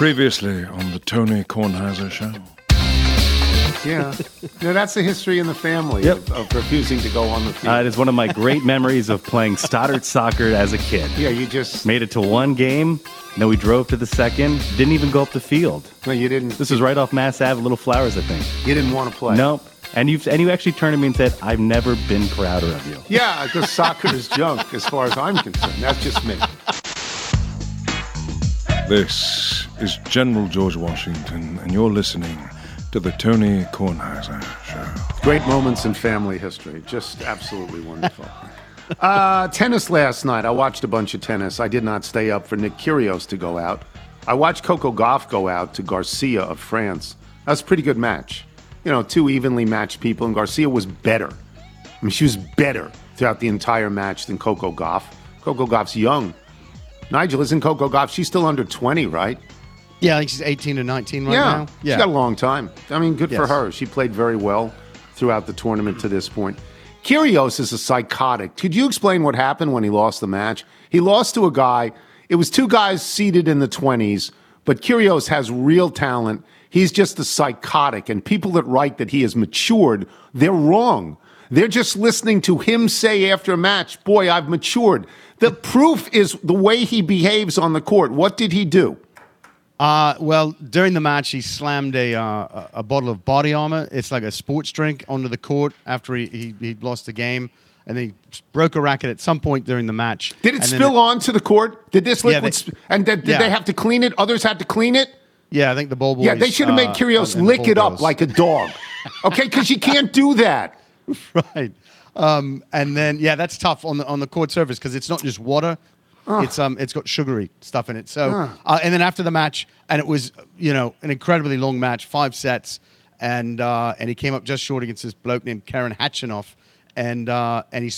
Previously on the Tony Kornheiser Show. Yeah. No, that's the history in the family of refusing to go on the field. It is one of my great memories of playing Stoddard soccer as a kid. Yeah, you just... made it to one game, then we drove to the second, didn't even go up the field. No, you didn't. This was right off Mass Ave, Little Flowers, I think. You didn't want to play. Nope. And you actually turned to me and said, I've never been prouder of you. Yeah, because soccer is junk as far as I'm concerned. That's just me. This is General George Washington, and you're listening to the Tony Kornheiser Show. Great moments in family history. Just absolutely wonderful. Tennis last night. I watched a bunch of tennis. I did not stay up for Nick Kyrgios to go out. I watched Coco Gauff go out to Garcia of France. That was a pretty good match. You know, two evenly matched people, and Garcia was better. I mean, she was better throughout the entire match than Coco Gauff. Coco Gauff's young. Nigel, isn't Coco Gauff, she's still under 20, right? Yeah, I think she's 18 or 19 right now. Yeah, she's got a long time. I mean, good for her. She played very well throughout the tournament to this point. Kyrgios is a psychotic. Could you explain what happened when he lost the match? He lost to a guy. It was two guys seated in the 20s, but Kyrgios has real talent. He's just a psychotic, and people that write that he has matured, they're wrong. They're just listening to him say after a match, boy, I've matured. The proof is the way he behaves on the court. What did he do? Well, during the match, he slammed a bottle of body armor. It's like a sports drink onto the court after he lost the game. And then he broke a racket at some point during the match. Did it spill onto the court? Did this liquid... Did they have to clean it? Others had to clean it? Yeah, I think the ball boys... Yeah, they should have made Kyrgios lick it up like a dog. Okay, because you can't do that. Right. And then, yeah, that's tough on the court surface because it's not just water. It's got sugary stuff in it. So, and then after the match, and it was, you know, an incredibly long match, 5 sets. And he came up just short against this bloke named Karen Hatchinoff. And he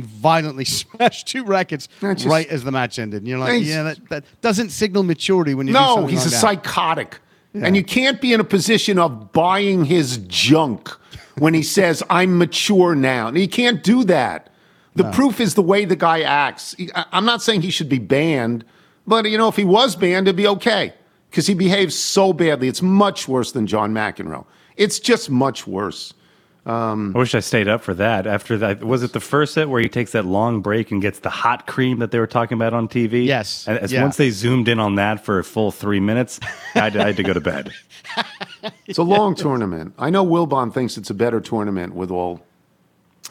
violently smashed two rackets right as the match ended. And you're like, yeah, that doesn't signal maturity when you do something like that. No, he's a psychotic. Yeah. And you can't be in a position of buying his junk when he says, I'm mature now. And he can't do that. The proof is the way the guy acts. I'm not saying he should be banned, but, you know, if he was banned, it'd be okay because he behaves so badly. It's much worse than John McEnroe. It's just much worse. I wish I stayed up for that. After that, was it the first set where he takes that long break and gets the hot cream that they were talking about on TV? Yes. And once they zoomed in on that for a full 3 minutes, I had to go to bed. It's a long tournament. I know Wilbon thinks it's a better tournament with all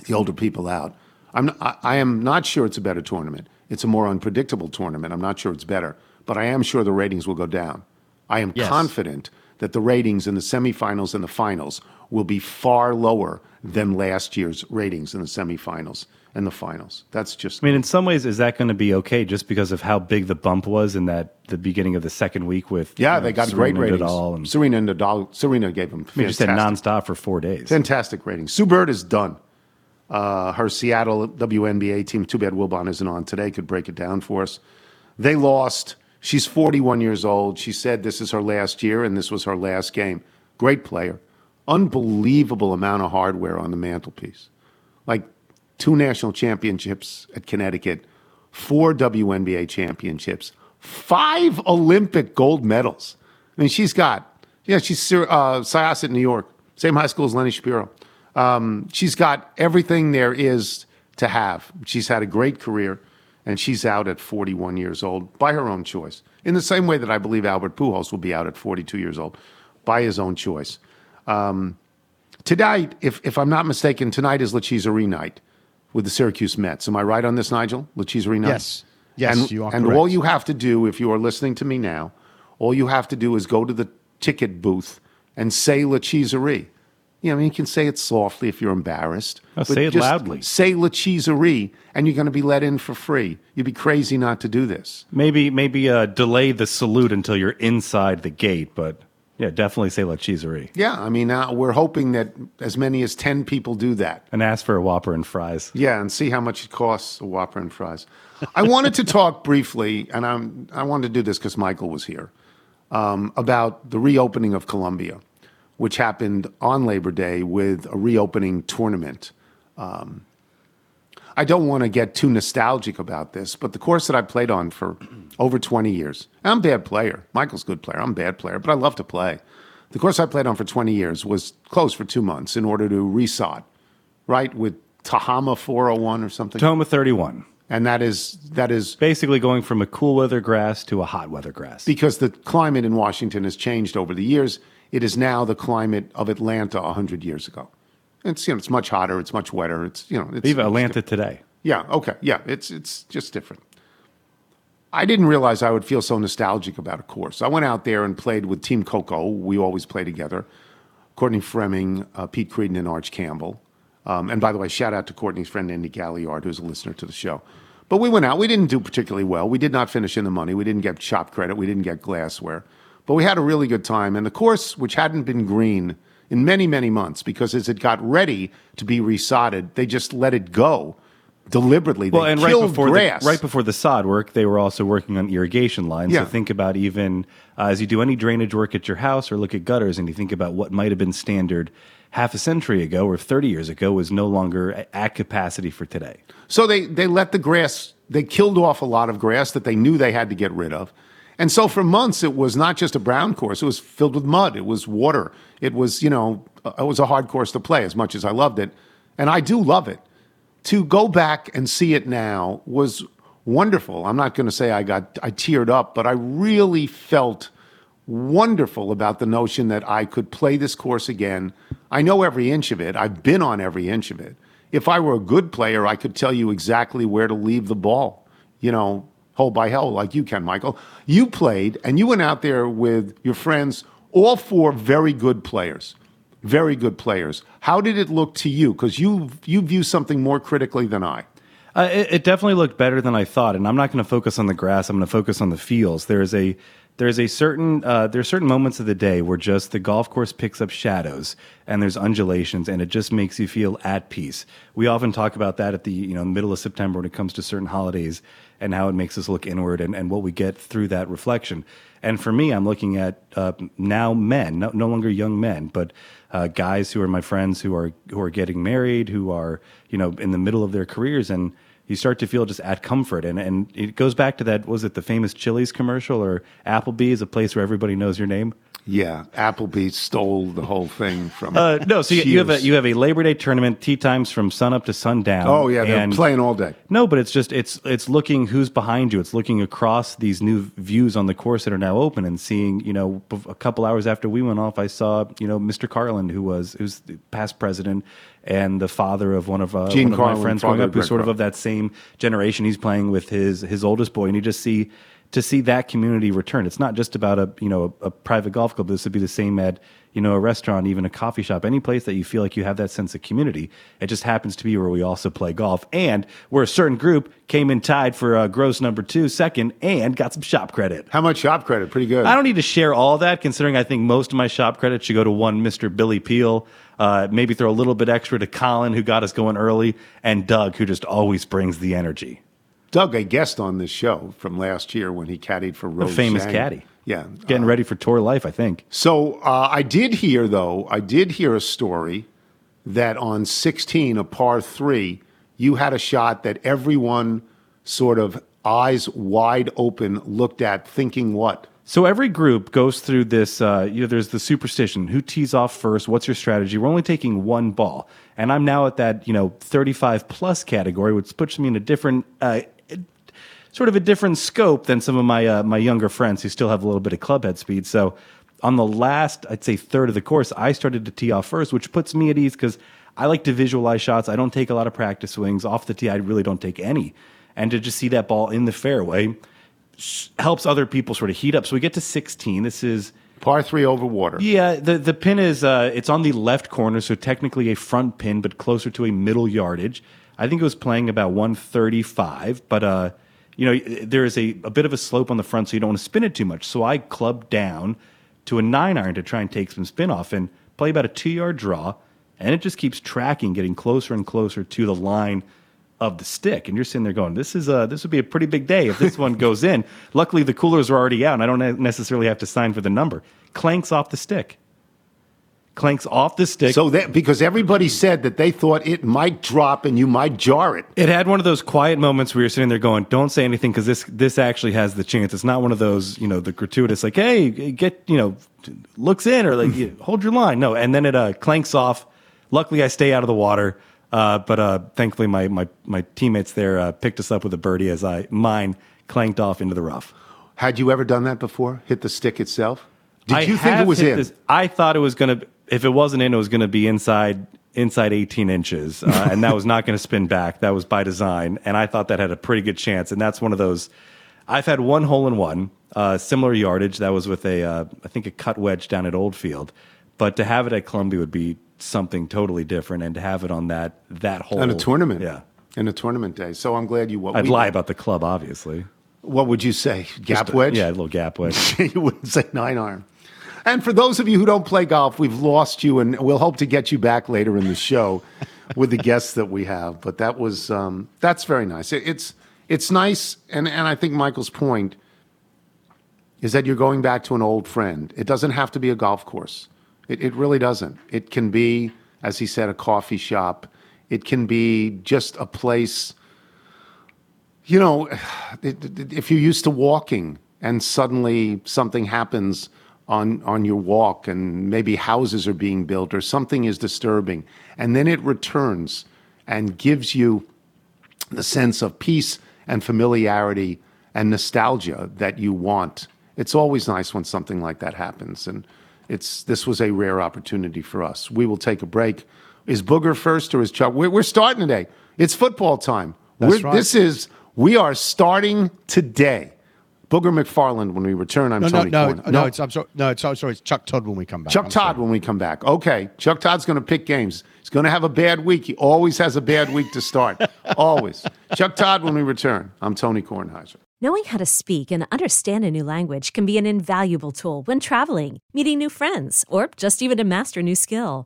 the older people out. I am not sure it's a better tournament. It's a more unpredictable tournament. I'm not sure it's better, but I am sure the ratings will go down. I am confident that the ratings in the semifinals and the finals will be far lower than last year's ratings in the semifinals and the finals. That's just... I mean, in some ways, is that going to be okay just because of how big the bump was in the beginning of the second week with... Yeah, they got Serena great ratings. Serena and Nadal. Serena gave them fantastic... You just said nonstop for 4 days. Fantastic ratings. Sue Bird is done. Her Seattle WNBA team, too bad Wilbon isn't on today, could break it down for us. They lost... She's 41 years old. She said this is her last year, and this was her last game. Great player. Unbelievable amount of hardware on the mantelpiece. Like 2 national championships at Connecticut, 4 WNBA championships, 5 Olympic gold medals. I mean, she's Syosset, New York, same high school as Lenny Shapiro. She's got everything there is to have. She's had a great career. And she's out at 41 years old by her own choice. In the same way that I believe Albert Pujols will be out at 42 years old by his own choice. Tonight, if I'm not mistaken, tonight is La Chéserie night with the Syracuse Mets. Am I right on this, Nigel? La Chéserie night? Yes, you are correct. And all you have to do, if you are listening to me now, all you have to do is go to the ticket booth and say La Chéserie. Yeah, I mean, you can say it softly if you're embarrassed. No, say it loudly. Say La Chéserie, and you're going to be let in for free. You'd be crazy not to do this. Maybe delay the salute until you're inside the gate, but yeah, definitely say La Chéserie. Yeah, I mean, we're hoping that as many as 10 people do that. And ask for a Whopper and fries. Yeah, and see how much it costs, a Whopper and fries. I wanted to talk briefly, and I wanted to do this because Michael was here, about the reopening of Columbia, which happened on Labor Day with a reopening tournament. I don't want to get too nostalgic about this, but the course that I played on for over 20 years. And I'm a bad player. Michael's a good player. I'm a bad player, but I love to play. The course I played on for 20 years was closed for 2 months in order to resod, right, with Tahama 401 or something. Tahoma 31. And that is basically going from a cool weather grass to a hot weather grass. Because the climate in Washington has changed over the years. It is now the climate of Atlanta 100 years ago. It's, you know, it's much hotter, it's much wetter. It's, you know, it's even Atlanta today. Yeah, okay. Yeah, it's just different. I didn't realize I would feel so nostalgic about a course. I went out there and played with Team Coco. We always play together. Courtney Fremming, Pete Creedon, and Arch Campbell. And by the way, shout out to Courtney's friend, Andy Galliard, who's a listener to the show. But we went out. We didn't do particularly well. We did not finish in the money. We didn't get shop credit. We didn't get glassware. But we had a really good time. And the course, which hadn't been green in many, many months, because as it got ready to be resodded, they just let it go deliberately. Well, they and killed grass. Right before the sod work, they were also working on irrigation lines. Yeah. So think about even as you do any drainage work at your house or look at gutters and you think about what might have been standard half a century ago or 30 years ago was no longer at capacity for today. So they let the grass, they killed off a lot of grass that they knew they had to get rid of. And so for months, it was not just a brown course. It was filled with mud. It was water. It was, you know, it was a hard course to play as much as I loved it. And I do love it. To go back and see it now was wonderful. I'm not going to say I teared up, but I really felt wonderful about the notion that I could play this course again. I know every inch of it. I've been on every inch of it. If I were a good player, I could tell you exactly where to leave the ball, you know, hole by hole, like you can, Michael. You played, and you went out there with your friends, all four very good players, very good players. How did it look to you? Because you view something more critically than I. It definitely looked better than I thought, and I'm not going to focus on the grass. I'm going to focus on the fields. There's certain moments of the day where just the golf course picks up shadows and there's undulations and it just makes you feel at peace. We often talk about that at the middle of September when it comes to certain holidays and how it makes us look inward and what we get through that reflection. And for me, I'm looking at now men, no longer young men, but guys who are my friends who are getting married, who are in the middle of their careers, and you start to feel just at comfort. And it goes back to that, was it the famous Chili's commercial or Applebee's, a place where everybody knows your name? Yeah, Applebee's stole the whole thing from no, so you have a Labor Day tournament, tee times from sunup to sundown. Oh, yeah, they're playing all day. No, but it's just, it's looking who's behind you. It's looking across these new views on the course that are now open and seeing, a couple hours after we went off, I saw, Mr. Carlin, who's the past president, and the father of one of my friends growing up, who's sort of that same generation. He's playing with his oldest boy, and you just see that community return. It's not just about a private golf club. This would be the same at a restaurant, even a coffee shop, any place that you feel like you have that sense of community. It just happens to be where we also play golf, and where a certain group came in tied for gross number 2 second and got some shop credit. How much shop credit? Pretty good. I don't need to share all that, considering I think most of my shop credit should go to one Mr. Billy Peel. Maybe throw a little bit extra to Colin, who got us going early, and Doug, who just always brings the energy. Doug, a guest on this show from last year when he caddied for Rose. The famous caddy. Yeah. Getting ready for tour life, I think. So I did hear a story that on 16, a par 3, you had a shot that everyone sort of eyes wide open looked at, thinking what? So every group goes through this, there's the superstition. Who tees off first? What's your strategy? We're only taking one ball. And I'm now at that, 35-plus category, which puts me in a different, sort of a different scope than some of my my younger friends who still have a little bit of clubhead speed. So on the last, I'd say, third of the course, I started to tee off first, which puts me at ease because I like to visualize shots. I don't take a lot of practice swings. Off the tee, I really don't take any. And to just see that ball in the fairway helps other people sort of heat up. So we get to 16. This is par 3 over water. Yeah, the pin is it's on the left corner, so technically a front pin, but closer to a middle yardage. I think it was playing about 135, but there is a bit of a slope on the front, so you don't want to spin it too much. So I clubbed down to a 9-iron to try and take some spin off and play about a 2-yard draw, and it just keeps tracking, getting closer and closer to the line of the stick, and you're sitting there going, this would be a pretty big day if this one goes in. Luckily, the coolers are already out, and I don't necessarily have to sign for the number. Clanks off the stick. clanks off the stick. So that, because everybody said that they thought it might drop and you might jar it. It had one of those quiet moments where you're sitting there going, don't say anything because this actually has the chance. It's not one of those, you know, the gratuitous, like, hey, get, you know, looks in or like, you, hold your line. No, and then it clanks off. Luckily, I stay out of the water. But thankfully, my teammates there picked us up with a birdie as mine clanked off into the rough. Had you ever done that before? Hit the stick itself? Did you think it was in? I thought it was going to. If it wasn't in, it was going to be inside 18 inches, and that was not going to spin back. That was by design, and I thought that had a pretty good chance. And that's one of those. I've had one hole-in-one, similar yardage. That was with a cut wedge down at Old Field. But to have it at Columbia would be something totally different, and to have it on that hole. On a tournament. Yeah. In a tournament day. So I'm glad you... I'd lie about the club, obviously. What would you say? Gap wedge? Yeah, a little gap wedge. You wouldn't say 9-iron. And for those of you who don't play golf, we've lost you, and we'll hope to get you back later in the show with the guests that we have. But that was... that's very nice. It's nice, and I think Michael's point is that you're going back to an old friend. It doesn't have to be a golf course. It really doesn't. It can be, as he said, a coffee shop. It can be just a place, you know, if you're used to walking and suddenly something happens on your walk and maybe houses are being built or something is disturbing, and then it returns and gives you the sense of peace and familiarity and nostalgia that you want. It's always nice when something like that happens, and this was a rare opportunity for us. We will take a break. Is Booger first or is Chuck? We're starting today. It's football time. That's right. We are starting today. Booger McFarland when we return. It's Chuck Todd when we come back. When we come back. Okay, Chuck Todd's going to pick games. He's going to have a bad week. He always has a bad week to start. Always. Chuck Todd when we return. I'm Tony Kornheiser. Knowing how to speak and understand a new language can be an invaluable tool when traveling, meeting new friends, or just even to master a new skill.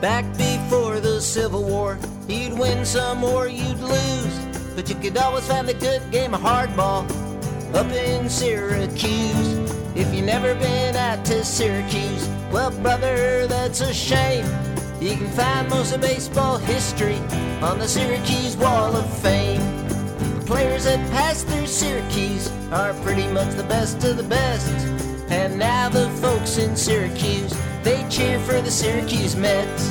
Back before the Civil War, you'd win some or you'd lose, but you could always find a good game of hardball up in Syracuse. If you've never been out to Syracuse, well, brother, that's a shame. You can find most of baseball history on the Syracuse Wall of Fame. The players that pass through Syracuse are pretty much the best of the best. And now the folks in Syracuse, they cheer for the Syracuse Mets.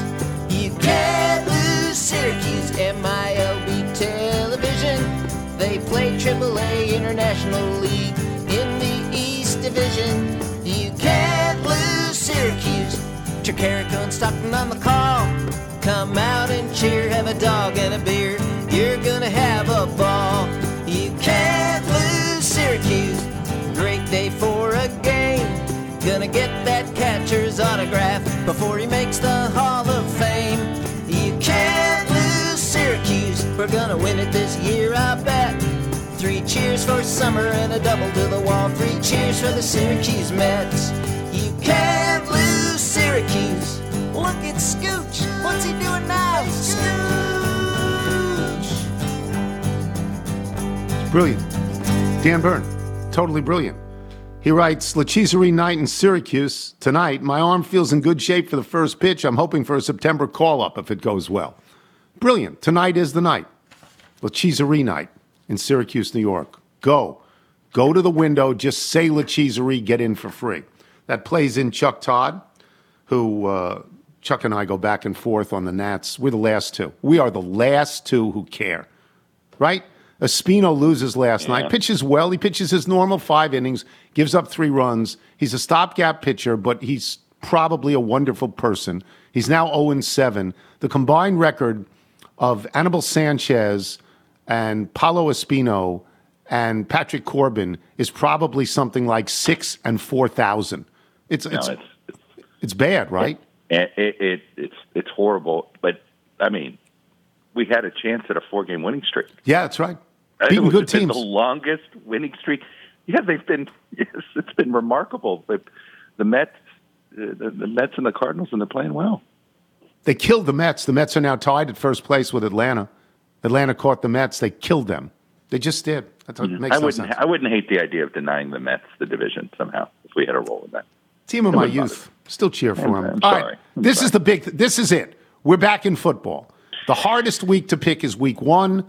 You can't lose Syracuse, MILB Television. They play AAA International League in the East Division. You can't lose Syracuse. Tricarico and Stockton on the call. Come out and cheer, have a dog and a beer. You're gonna have a ball. You can't lose Syracuse. Great day for a game. Gonna get that catcher's autograph before he makes the Hall of Fame. You can't lose Syracuse. We're gonna win it this year, I bet. 3 cheers for summer and a double to the wall. 3 cheers for the Syracuse Mets. You can't lose Syracuse. Look at Scooch. What's he doing now? Scooch. It's brilliant. Dan Byrne. Totally brilliant. He writes, La Chéserie night in Syracuse tonight. My arm feels in good shape for the first pitch. I'm hoping for a September call-up if it goes well. Brilliant. Tonight is the night. La Chéserie night in Syracuse, New York. Go to the window. Just say La Chéserie. Get in for free. That plays in Chuck Todd, who Chuck and I go back and forth on the Nats. We're the last two. We are the last two who care, right? Espino loses last night, pitches well. He pitches his normal 5 innings, gives up 3 runs. He's a stopgap pitcher, but he's probably a wonderful person. He's now 0-7. The combined record of Anibal Sanchez and Paolo Espino and Patrick Corbin is probably something like 6 and 4,000. It's bad, right? It's horrible. But I mean, we had a chance at a 4-game winning streak. Yeah, that's right. Beating good teams. Been the longest winning streak. Yeah, they've been. Yes, it's been remarkable. But the Mets and the Cardinals, and they're playing well. They killed the Mets. The Mets are now tied at first place with Atlanta. Atlanta caught the Mets. They killed them. They just did. That makes no sense. I wouldn't hate the idea of denying the Mets the division somehow if we had a role in that. Team of my youth. Still cheer for them. All right. This is the big. This is it. We're back in football. The hardest week to pick is week 1.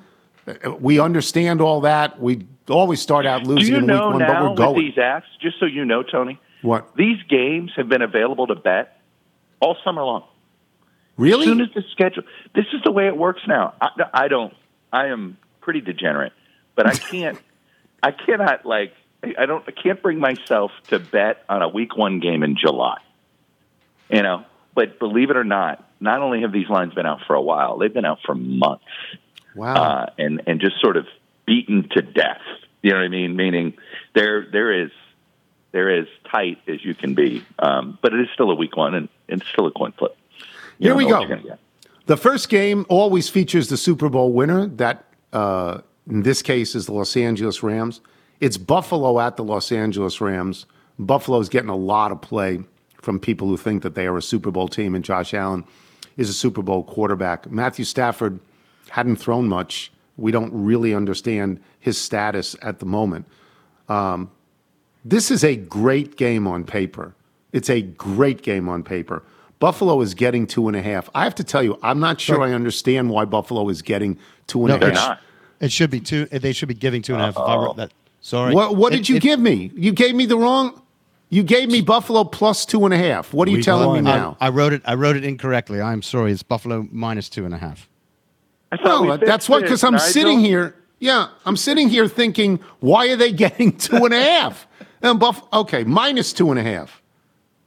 We understand all that. We always start out losing in week 1, but we're going. With these apps, just so you know, Tony, what? These games have been available to bet all summer long. Really? As soon as the schedule. This is the way it works now. I am pretty degenerate, but I can't. I cannot like. I don't. I can't bring myself to bet on a week 1 game in July. You know, but believe it or not, not only have these lines been out for a while, they've been out for months. Wow. And just sort of beaten to death. You know what I mean? Meaning they're as tight as you can be. But it is still a week 1 and it's still a coin flip. Here we go. The first game always features the Super Bowl winner. That, in this case, is the Los Angeles Rams. It's Buffalo at the Los Angeles Rams. Buffalo's getting a lot of play from people who think that they are a Super Bowl team, and Josh Allen is a Super Bowl quarterback. Matthew Stafford hadn't thrown much. We don't really understand his status at the moment. This is a great game on paper. It's a great game on paper. Buffalo is getting 2.5. I have to tell you, I'm not sure I understand why Buffalo is getting 2.5. They're not. It should be 2. They should be giving 2.5. If I wrote that. Sorry. What did you give me? You gave me the wrong... You gave me Buffalo plus 2.5. What are you telling me now? I wrote it incorrectly. I'm sorry. It's Buffalo minus 2.5. No, that's what, because I'm sitting here. Yeah, I'm sitting here thinking, why are they getting 2.5? And okay, minus 2.5.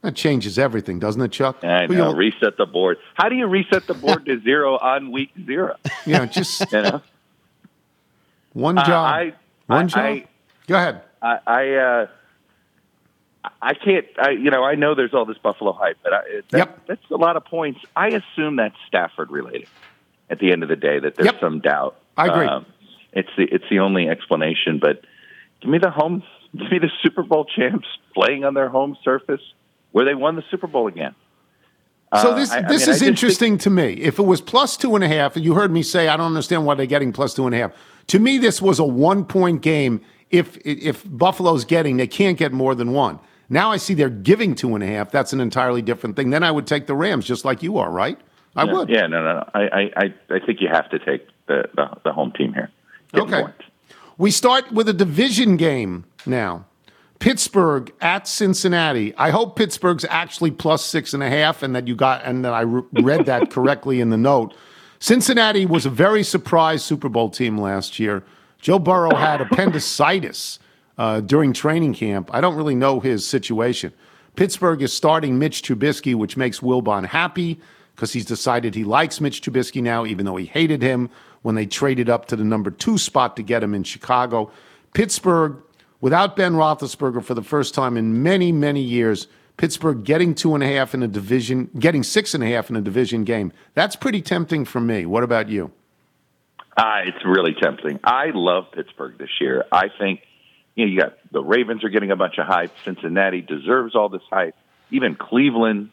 That changes everything, doesn't it, Chuck? I know. Reset the board. How do you reset the board to 0 on week 0? Yeah, just one job. Go ahead. I can't. I know there's all this Buffalo hype, but that's a lot of points. I assume that's Stafford related. At the end of the day, that there's some doubt. I agree. It's the only explanation. But give me the Super Bowl champs playing on their home surface where they won the Super Bowl again. So this is interesting to me. If it was plus 2.5, and you heard me say I don't understand why they're getting plus 2.5. To me, this was a 1-point game. If Buffalo's getting, they can't get more than 1. Now I see they're giving 2.5. That's an entirely different thing. Then I would take the Rams, just like you are, right? I would. Yeah, no. I think you have to take the home team here. Okay. Points. We start with a division game now. Pittsburgh at Cincinnati. I hope Pittsburgh's actually plus 6.5, and that you got, and that I read that correctly in the note. Cincinnati was a very surprised Super Bowl team last year. Joe Burrow had appendicitis during training camp. I don't really know his situation. Pittsburgh is starting Mitch Trubisky, which makes Wilbon happy because he's decided he likes Mitch Trubisky now, even though he hated him when they traded up to the number 2 spot to get him in Chicago. Pittsburgh, without Ben Roethlisberger for the first time in many, many years, Pittsburgh getting 2.5 in a division, getting 6.5 in a division game. That's pretty tempting for me. What about you? It's really tempting. I love Pittsburgh this year. I think you got the Ravens are getting a bunch of hype. Cincinnati deserves all this hype. Even Cleveland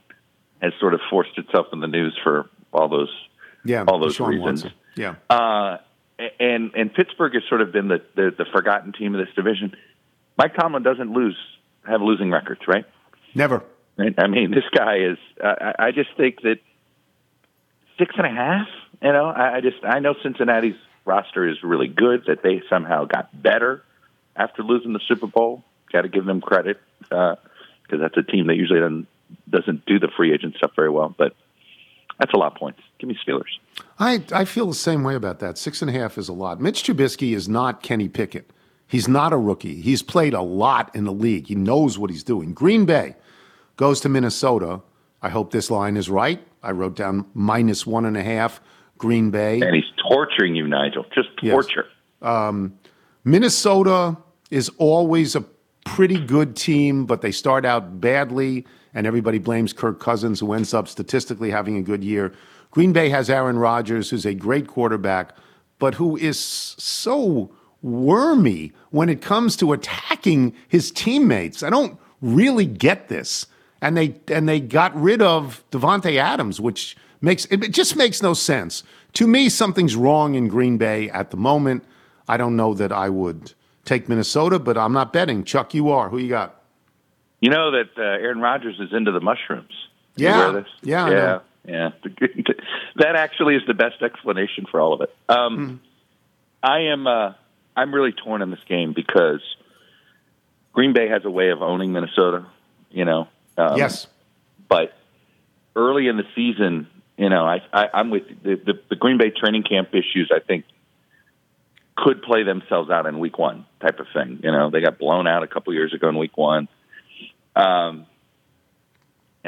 has sort of forced itself in the news for all those reasons. Yeah. And Pittsburgh has sort of been the forgotten team of this division. Mike Tomlin doesn't have losing records, right? Never. I mean, this guy is. I just think that 6.5. You know, I know Cincinnati's roster is really good, that they somehow got better after losing the Super Bowl. Got to give them credit because that's a team that usually doesn't do the free agent stuff very well. But That's a lot of points. Give me Steelers. I feel the same way about that. 6.5 is a lot. Mitch Trubisky is not Kenny Pickett. He's not a rookie. He's played a lot in the league. He knows what he's doing. Green Bay goes to Minnesota. I hope this line is right. I wrote down -1.5 Green Bay. And he's torturing you, Nigel. Just torture. Yes. Minnesota is always a pretty good team, but they start out badly, and everybody blames Kirk Cousins, who ends up statistically having a good year. Green Bay has Aaron Rodgers, who's a great quarterback, but who is so wormy when it comes to attacking his teammates. I don't really get this. And they got rid of Devontae Adams, which makes no sense. To me, something's wrong in Green Bay at the moment. I don't know that I would take Minnesota, but I'm not betting. Chuck, you are. Who you got? You know that Aaron Rodgers is into the mushrooms. Yeah. That actually is the best explanation for all of it. I'm really torn in this game because Green Bay has a way of owning Minnesota, you know. Yes. But early in the season, you know, I'm with the Green Bay training camp issues, I think, could play themselves out in week one type of thing. You know, they got blown out a couple years ago in week one. And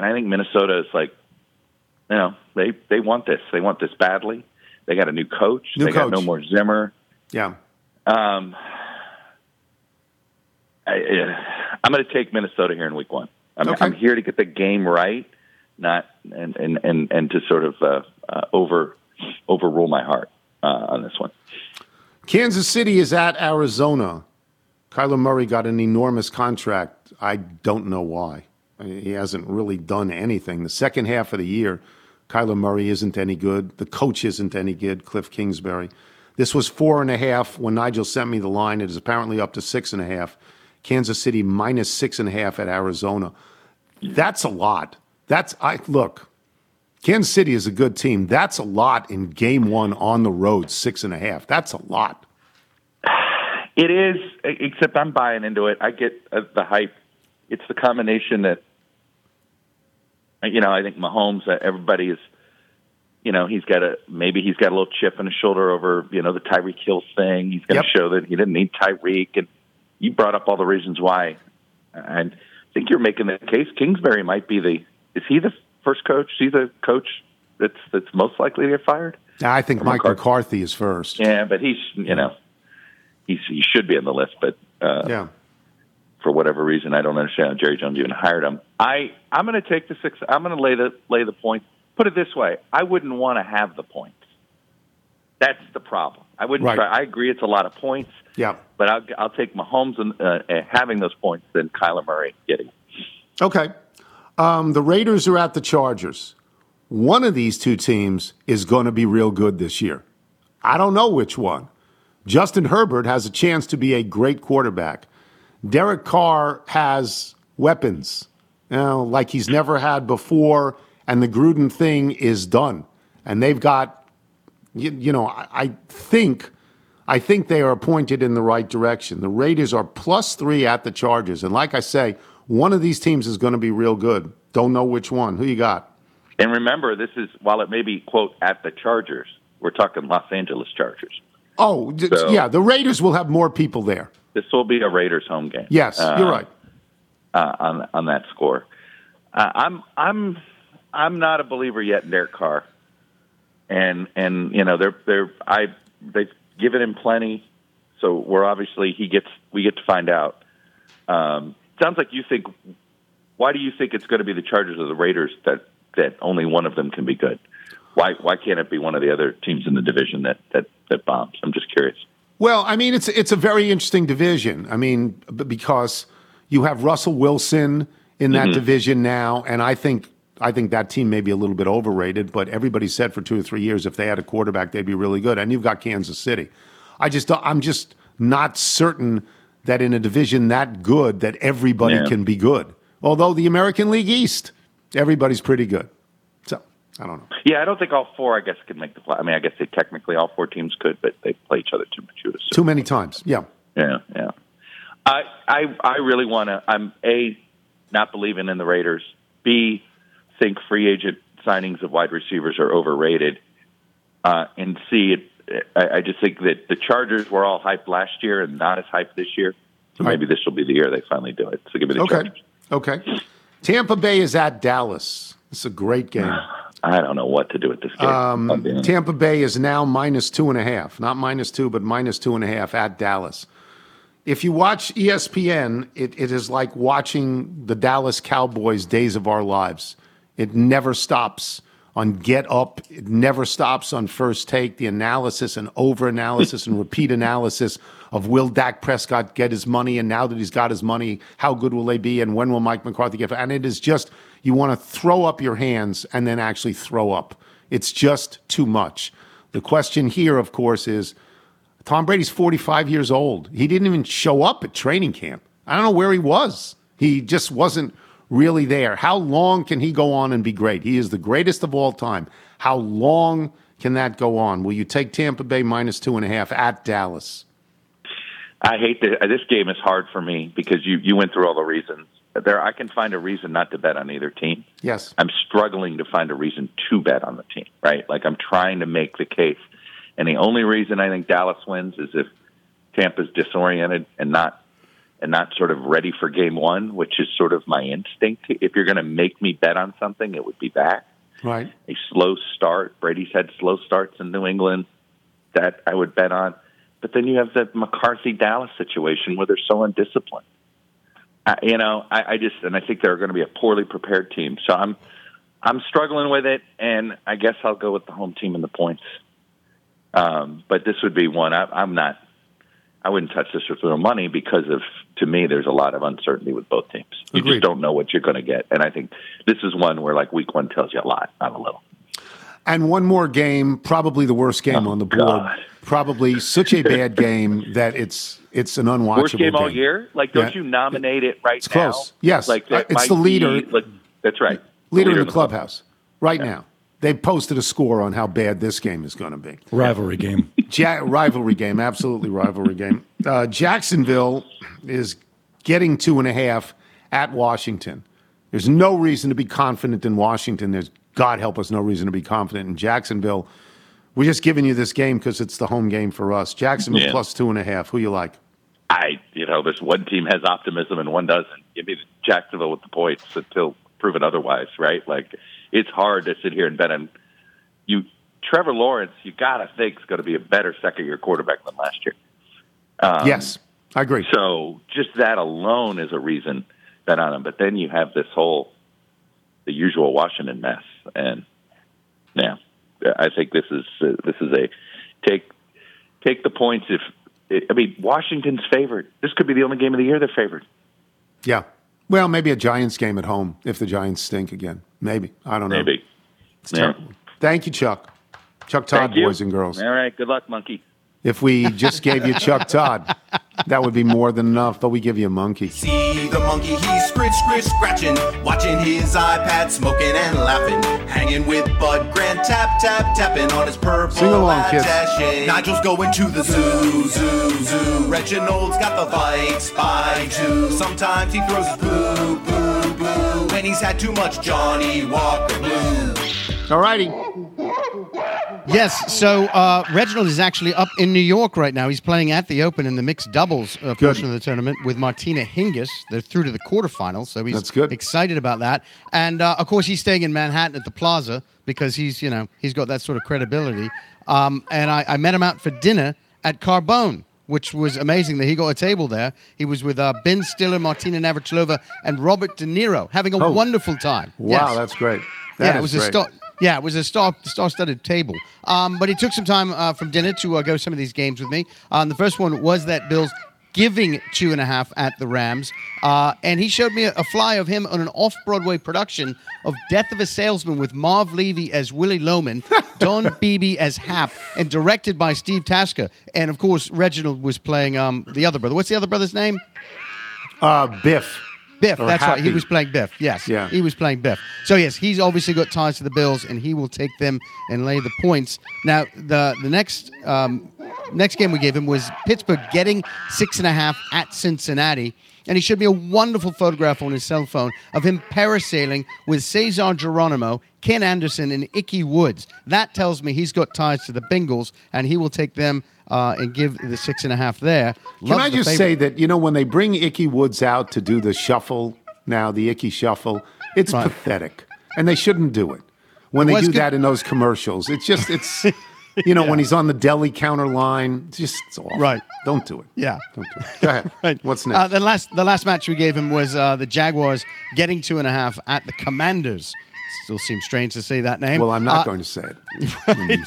I think Minnesota is like, you know, they want this. They want this badly. They got a new coach. Got no more Zimmer. Yeah. I'm going to take Minnesota here in week one. I'm here to get the game right, not and to sort of overrule my heart on this one. Kansas City is at Arizona. Kyler Murray got an enormous contract. I don't know why. He hasn't really done anything. The second half of the year, Kyler Murray isn't any good. The coach isn't any good, Cliff Kingsbury. This was 4.5 when Nigel sent me the line. It is apparently up to 6.5. Kansas City -6.5 at Arizona. That's a lot. Look, Kansas City is a good team. That's a lot in game one on the road, 6.5. That's a lot. It is, except I'm buying into it. I get the hype. It's the combination that, you know, I think Mahomes, everybody is, you know, maybe he's got a little chip on his shoulder over, you know, the Tyreek Hill thing. He's going to show that he didn't need Tyreek, and you brought up all the reasons why, and I think you're making the case. Kingsbury might be is he the first coach? Is he the coach that's most likely to get fired? I think Mike McCarthy is first. Yeah, but he should be on the list, but for whatever reason, I don't understand how Jerry Jones even hired him. I'm going to take the 6. I'm going to lay the points. Put it this way: I wouldn't want to have the points. That's the problem. I wouldn't try. I agree it's a lot of points. Yeah. But I'll take Mahomes and having those points than Kyler Murray getting. Okay. The Raiders are at the Chargers. One of these two teams is going to be real good this year. I don't know which one. Justin Herbert has a chance to be a great quarterback. Derek Carr has weapons, you know, like he's never had before, and the Gruden thing is done. And they've got... I think they are pointed in the right direction. The Raiders are +3 at the Chargers. And like I say, one of these teams is going to be real good. Don't know which one. Who you got? And remember, this is, while it may be, quote, at the Chargers, we're talking Los Angeles Chargers. Oh, so, yeah. The Raiders will have more people there. This will be a Raiders home game. Yes, you're right. On that score. I'm not a believer yet in Derek Carr. And you know they've given him plenty, so we're obviously we get to find out. Sounds like you think. Why do you think it's going to be the Chargers or the Raiders that only one of them can be good? Why can't it be one of the other teams in the division that bombs? I'm just curious. Well, I mean it's a very interesting division. I mean because you have Russell Wilson in that division now, and I think that team may be a little bit overrated, but everybody said for 2 or 3 years if they had a quarterback, they'd be really good. And you've got Kansas City. I'm just not certain that in a division that good that everybody can be good. Although the American League East, everybody's pretty good. So, I don't know. Yeah, I don't think all four, I guess, could make the play. I mean, I guess they technically all four teams could, but they play each other too much. Too many times, yeah. Yeah. I really want to, I'm A, not believing in the Raiders, B, think free agent signings of wide receivers are overrated. And C, I just think that the Chargers were all hyped last year and not as hyped this year. So maybe this will be the year they finally do it. So give me the Chargers. Okay. Tampa Bay is at Dallas. It's a great game. I don't know what to do with this game. Tampa Bay is now -2.5. Not -2, but -2.5 at Dallas. If you watch ESPN, it is like watching the Dallas Cowboys' Days of Our Lives. It never stops on Get Up. It never stops on First Take. The analysis and over-analysis and repeat analysis of will Dak Prescott get his money, and now that he's got his money, how good will they be, and when will Mike McCarthy get it? And it is just, you want to throw up your hands and then actually throw up. It's just too much. The question here, of course, is Tom Brady's 45 years old. He didn't even show up at training camp. I don't know where he was. He just wasn't really there. How long can he go on and be great? He is the greatest of all time. How long can that go on? Will you take Tampa Bay -2.5 at Dallas? I hate this. This game is hard for me because you went through all the reasons. I can find a reason not to bet on either team. Yes. I'm struggling to find a reason to bet on the team, right? Like I'm trying to make the case. And the only reason I think Dallas wins is if Tampa's disoriented and not sort of ready for game one, which is sort of my instinct. If you're going to make me bet on something, it would be that. Right. A slow start. Brady's had slow starts in New England that I would bet on. But then you have the McCarthy-Dallas situation where they're so undisciplined. I think they're going to be a poorly prepared team. So I'm struggling with it, and I guess I'll go with the home team and the points. But this would be one I wouldn't touch this with no money because to me, there's a lot of uncertainty with both teams. You Agreed. Just don't know what you're going to get. And I think this is one where like week one tells you a lot, not a little. And one more game, probably the worst game on the board. God. Probably such a bad game that it's an unwatchable worst game all year. Like, don't you nominate it right now? It's close. Yes, like it's the leader. That's right, leader in the clubhouse right now. They posted a score on how bad this game is going to be. Rivalry game. Rivalry game. Absolutely rivalry game. Jacksonville is getting 2.5 at Washington. There's no reason to be confident in Washington. There's, God help us, no reason to be confident in Jacksonville. We're just giving you this game because it's the home game for us. Jacksonville +2.5. Who you like? This one team has optimism and one doesn't. Give me Jacksonville with the points until proven otherwise, right? Like, it's hard to sit here and bet on you. Trevor Lawrence, you got to think is going to be a better second-year quarterback than last year. Yes, I agree. So just that alone is a reason bet on him. But then you have this whole, the usual Washington mess. And, yeah, I think this is a take the points. Washington's favored. This could be the only game of the year they're favored. Yeah. Well, maybe a Giants game at home if the Giants stink again. Maybe. I don't know. Maybe. It's terrible. Thank you, Chuck. Chuck Todd, boys and girls. All right. Good luck, monkey. If we just gave you Chuck Todd, that would be more than enough, but we give you a monkey. See the monkey, he's scratching, watching his iPad, smoking and laughing, hanging with Bud Grant, tapping on his purple attaché. Nigel's going to the zoo, Reginald's got the bikes by two. Sometimes he throws his boo, when he's had too much Johnny Walker Blue. All righty. Yes, so Reginald is actually up in New York right now. He's playing at the Open in the mixed doubles portion of the tournament with Martina Hingis. They're through to the quarterfinals, so he's excited about that. And, of course, he's staying in Manhattan at the Plaza because he's got that sort of credibility. And I met him out for dinner at Carbone, which was amazing that he got a table there. He was with Ben Stiller, Martina Navratilova, and Robert De Niro, having a wonderful time. Wow, that's great. It was a star-studded table. But it took some time from dinner to go some of these games with me. The first one was that Bills giving 2.5 at the Rams. And he showed me a fly of him on an off-Broadway production of Death of a Salesman with Marv Levy as Willie Loman, Don Beebe as Hap, and directed by Steve Tasker. And, of course, Reginald was playing the other brother. What's the other brother's name? Biff. Biff, that's right. He was playing Biff, yes. Yeah. He was playing Biff. So, yes, he's obviously got ties to the Bills, and he will take them and lay the points. Now, the next next game we gave him was Pittsburgh getting 6.5 at Cincinnati. And he showed me a wonderful photograph on his cell phone of him parasailing with Cesar Geronimo, Ken Anderson, and Icky Woods. That tells me he's got ties to the Bengals, and he will take them and give the 6.5 there. Loves. Can I just say that, you know, when they bring Icky Woods out to do the shuffle now, the Icky shuffle, it's pathetic, and they shouldn't do it when they do that in those commercials. It's just, it's... You know, when he's on the deli counter line, just it's awful. Right. Don't do it. Yeah. Don't do it. Go ahead. Right. What's next? The last match we gave him was the Jaguars getting 2.5 at the Commanders. Still seems strange to say that name. Well, I'm not going to say it.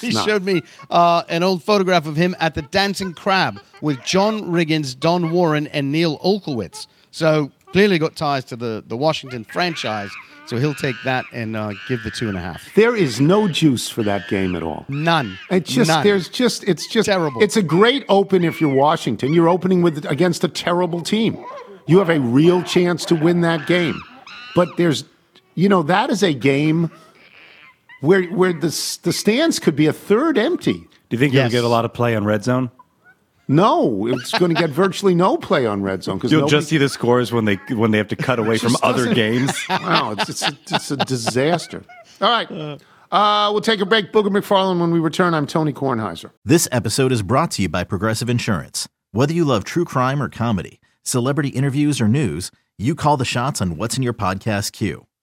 He showed me an old photograph of him at the Dancing Crab with John Riggins, Don Warren, and Neil Olkowitz. So clearly got ties to the Washington franchise. So he'll take that and give the 2.5. There is no juice for that game at all. None. It's just none. It's just terrible. It's a great open if you're Washington. You're opening against a terrible team. You have a real chance to win that game. But there's, you know, that is a game where the stands could be a third empty. Do you think you'll get a lot of play on Red Zone? No, it's going to get virtually no play on Red Zone. You'll just see the scores when they have to cut away from other games. Wow, it's a disaster. All right. We'll take a break. Booger McFarlane, when we return, I'm Tony Kornheiser. This episode is brought to you by Progressive Insurance. Whether you love true crime or comedy, celebrity interviews or news, you call the shots on what's in your podcast queue.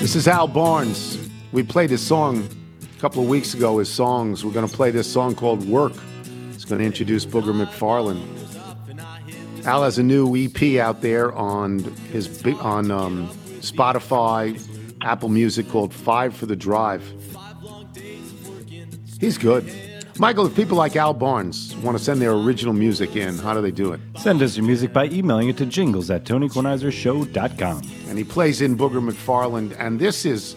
This is Al Barnes. We played his song a couple of weeks ago, his songs. We're going to play this song called Work. It's going to introduce Booger McFarlane. Al has a new EP out there on Spotify, Apple Music, called Five for the Drive. He's good. Michael, if people like Al Barnes want to send their original music in, how do they do it? Send us your music by emailing it to jingles@tonykornheisershow.com. And he plays in Booger McFarlane, and this is...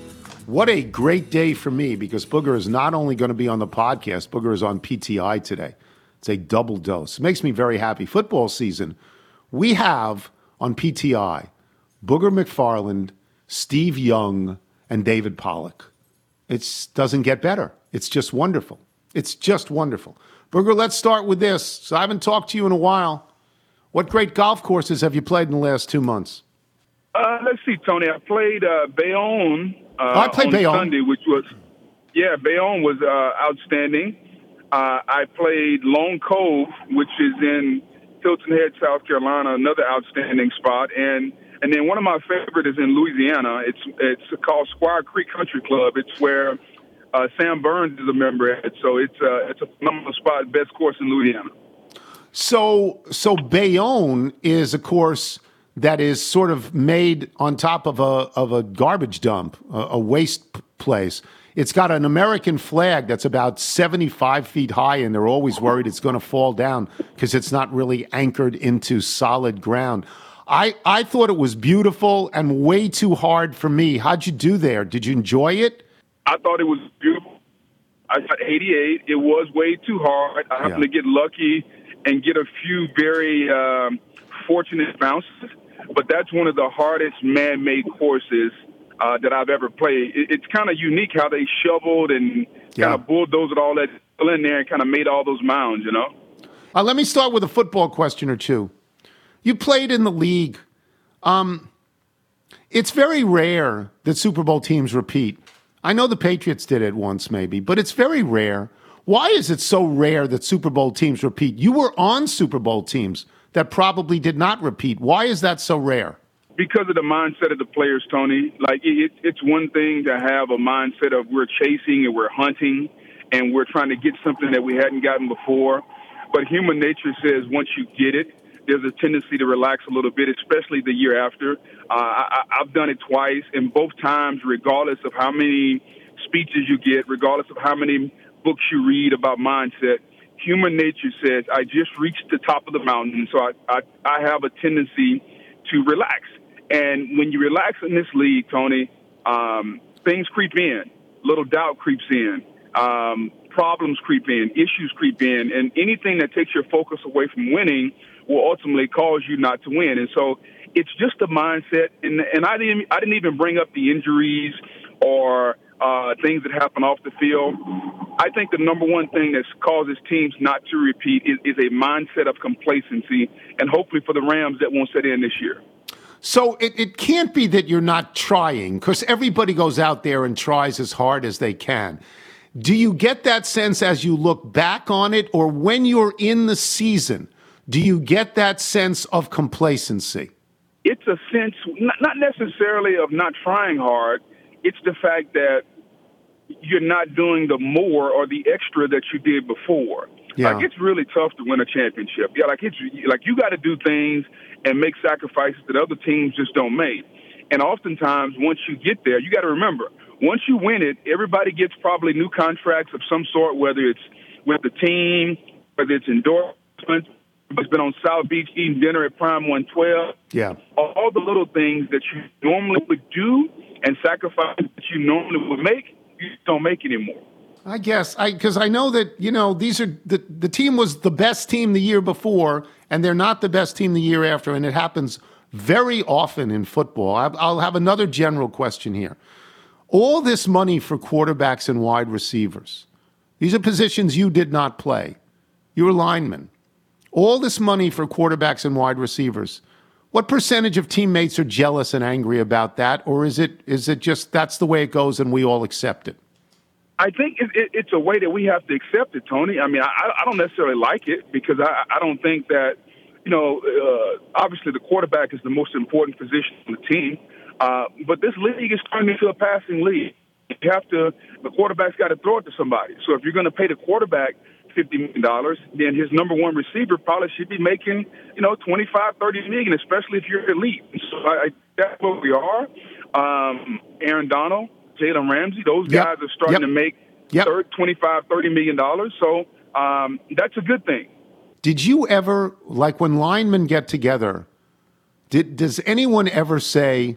What a great day for me, because Booger is not only going to be on the podcast, Booger is on PTI today. It's a double dose. It makes me very happy. Football season, we have on PTI, Booger McFarlane, Steve Young, and David Pollack. It doesn't get better. It's just wonderful. It's just wonderful. Booger, let's start with this. So I haven't talked to you in a while. What great golf courses have you played in the last 2 months? Let's see, Tony. I played Bayonne. I played Bayonne on Sunday, which was, Bayonne was outstanding. I played Lone Cove, which is in Hilton Head, South Carolina, another outstanding spot. And then one of my favorite is in Louisiana. It's called Squire Creek Country Club. It's where Sam Burns is a member at. So it's a phenomenal spot, best course in Louisiana. So Bayonne is a course that is sort of made on top of a garbage dump, a waste place. It's got an American flag that's about 75 feet high, and they're always worried it's going to fall down because it's not really anchored into solid ground. I thought it was beautiful and way too hard for me. How'd you do there? Did you enjoy it? I thought it was beautiful. I shot 88. It was way too hard. I happened to get lucky and get a few very fortunate bounces. But that's one of the hardest man-made courses that I've ever played. It's kind of unique how they shoveled and kind of bulldozed all that in there and kind of made all those mounds, you know? Let me start with a football question or two. You played in the league. It's very rare that Super Bowl teams repeat. I know the Patriots did it once maybe, but it's very rare. Why is it so rare that Super Bowl teams repeat? You were on Super Bowl teams that probably did not repeat. Why is that so rare? Because of the mindset of the players, Tony. Like, it's one thing to have a mindset of we're chasing and we're hunting and we're trying to get something that we hadn't gotten before. But human nature says once you get it, there's a tendency to relax a little bit, especially the year after. I've done it twice, and both times, regardless of how many speeches you get, regardless of how many books you read about mindset, human nature says, I just reached the top of the mountain, so I have a tendency to relax. And when you relax in this league, Tony, things creep in. Little doubt creeps in. Problems creep in. Issues creep in. And anything that takes your focus away from winning will ultimately cause you not to win. And so it's just a mindset. And I didn't even bring up the injuries or things that happen off the field. I think the number one thing that causes teams not to repeat is a mindset of complacency, and hopefully for the Rams that won't set in this year. So it can't be that you're not trying, because everybody goes out there and tries as hard as they can. Do you get that sense as you look back on it, or when you're in the season, do you get that sense of complacency? It's a sense, not necessarily of not trying hard. It's the fact that you're not doing the more or the extra that you did before. Yeah. Like, it's really tough to win a championship. Yeah, like you got to do things and make sacrifices that other teams just don't make. And oftentimes, once you get there, you got to remember, once you win it, everybody gets probably new contracts of some sort, whether it's with the team, whether it's endorsements. It's been on South Beach eating dinner at Prime 112. Yeah. All the little things that you normally would do and sacrifice that you normally would make, you don't make anymore. I guess, because I know that, you know, these are the team was the best team the year before, and they're not the best team the year after, and it happens very often in football. I'll have another general question here. All this money for quarterbacks and wide receivers, these are positions you did not play. You were linemen. All this money for quarterbacks and wide receivers, what percentage of teammates are jealous and angry about that, or is it just that's the way it goes and we all accept it? I think it's a way that we have to accept it, Tony. I mean, I don't necessarily like it because I don't think that, you know, obviously the quarterback is the most important position on the team. But this league is turning into a passing league. You have to, the quarterback's got to throw it to somebody. So if you're going to pay the quarterback $50 million, then his number one receiver probably should be making, you know, $25-30 million, especially if you're elite. So that's what we are. Aaron Donald, Jalen Ramsey, those guys are starting to make $25-30 million. So that's a good thing. Did you ever, like when linemen get together, does anyone ever say,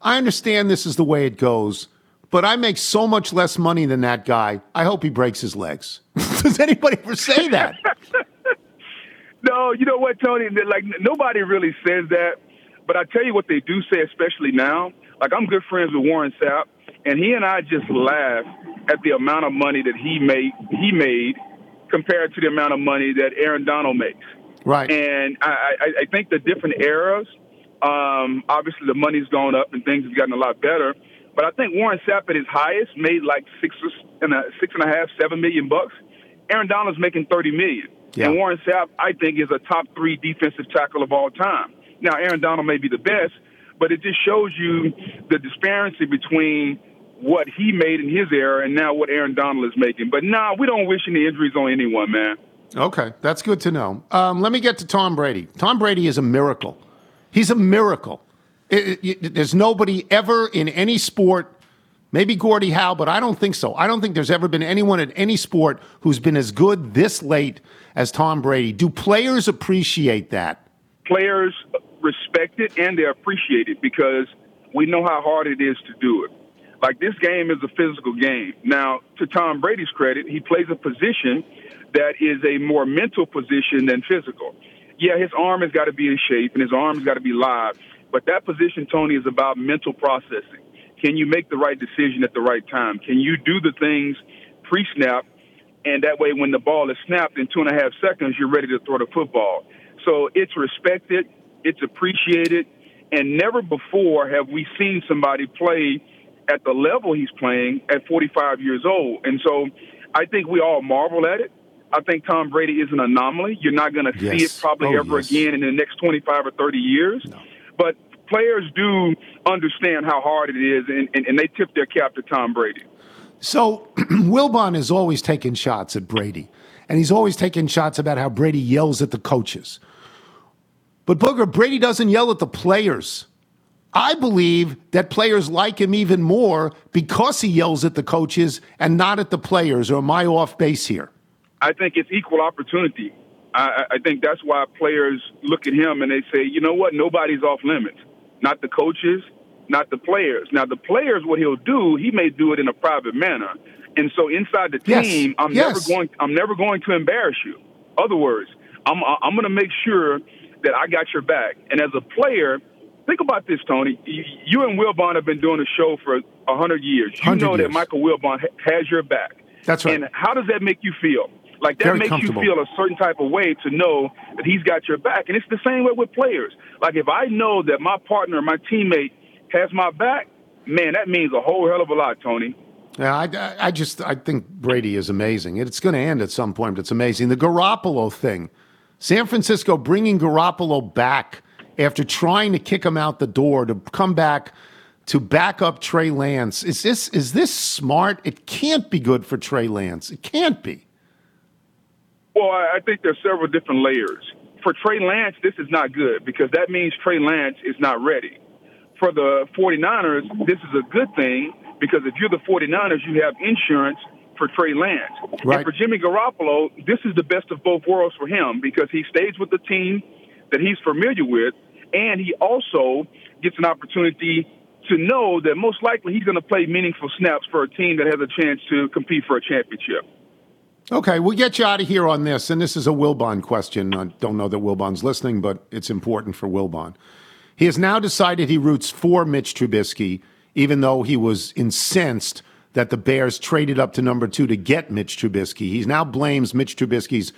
I understand this is the way it goes, but I make so much less money than that guy, I hope he breaks his legs? Does anybody ever say that? No, you know what, Tony? Like, nobody really says that, but I tell you what they do say, especially now. Like, I'm good friends with Warren Sapp, and he and I just laugh at the amount of money that he made compared to the amount of money that Aaron Donald makes. Right. And I think the different eras, obviously the money's gone up and things have gotten a lot better. But I think Warren Sapp at his highest made like $6.5-7 million. Aaron Donald's making $30 million. Yeah. And Warren Sapp, I think, is a top three defensive tackle of all time. Now, Aaron Donald may be the best, but it just shows you the disparity between what he made in his era and now what Aaron Donald is making. But, nah, we don't wish any injuries on anyone, man. Okay, that's good to know. Let me get to Tom Brady. Tom Brady is a miracle. He's a miracle. There's nobody ever in any sport, maybe Gordie Howe, but I don't think so. I don't think there's ever been anyone in any sport who's been as good this late as Tom Brady. Do players appreciate that? Players respect it and they appreciate it because we know how hard it is to do it. Like, this game is a physical game. Now, to Tom Brady's credit, he plays a position that is a more mental position than physical. Yeah, his arm has got to be in shape and his arm has got to be live. But that position, Tony, is about mental processing. Can you make the right decision at the right time? Can you do the things pre-snap? And that way, when the ball is snapped in 2.5 seconds, you're ready to throw the football. So it's respected. It's appreciated, and never before have we seen somebody play at the level he's playing at 45 years old. And so I think we all marvel at it. I think Tom Brady is an anomaly. You're not going to see it probably again in the next 25 or 30 years. No. But players do understand how hard it is, and they tip their cap to Tom Brady. So Wilbon is always taking shots at Brady, and he's always taking shots about how Brady yells at the coaches. But, Booger, Brady doesn't yell at the players. I believe that players like him even more because he yells at the coaches and not at the players. Or am I off base here? I think it's equal opportunity. I think that's why players look at him and they say, you know what, nobody's off limits. Not the coaches, not the players. Now, the players, what he'll do, he may do it in a private manner. And so inside the team, yes. I'm never going to embarrass you. Other words, I'm going to make sure that I got your back. And as a player, think about this, Tony. You and Wilbon have been doing a show for 100 years. You know that Michael Wilbon has your back. That's right. And how does that make you feel? Like, that makes you feel a certain type of way to know that he's got your back. And it's the same way with players. Like, if I know that my partner, my teammate, has my back, man, that means a whole hell of a lot, Tony. Yeah, I think Brady is amazing. It's going to end at some point, but it's amazing. The Garoppolo thing. San Francisco bringing Garoppolo back after trying to kick him out the door to come back to back up Trey Lance. Is this smart? It can't be good for Trey Lance. It can't be. Well, I think there's several different layers. For Trey Lance, this is not good because that means Trey Lance is not ready. For the 49ers, this is a good thing because if you're the 49ers, you have insurance for Trey Lance. Right. And for Jimmy Garoppolo, this is the best of both worlds for him because he stays with the team that he's familiar with, and he also gets an opportunity to know that most likely he's going to play meaningful snaps for a team that has a chance to compete for a championship. Okay, we'll get you out of here on this, and this is a Wilbon question. I don't know that Wilbon's listening, but it's important for Wilbon. He has now decided he roots for Mitch Trubisky, even though he was incensed that the Bears traded up to number 2 to get Mitch Trubisky. He now blames Mitch Trubisky's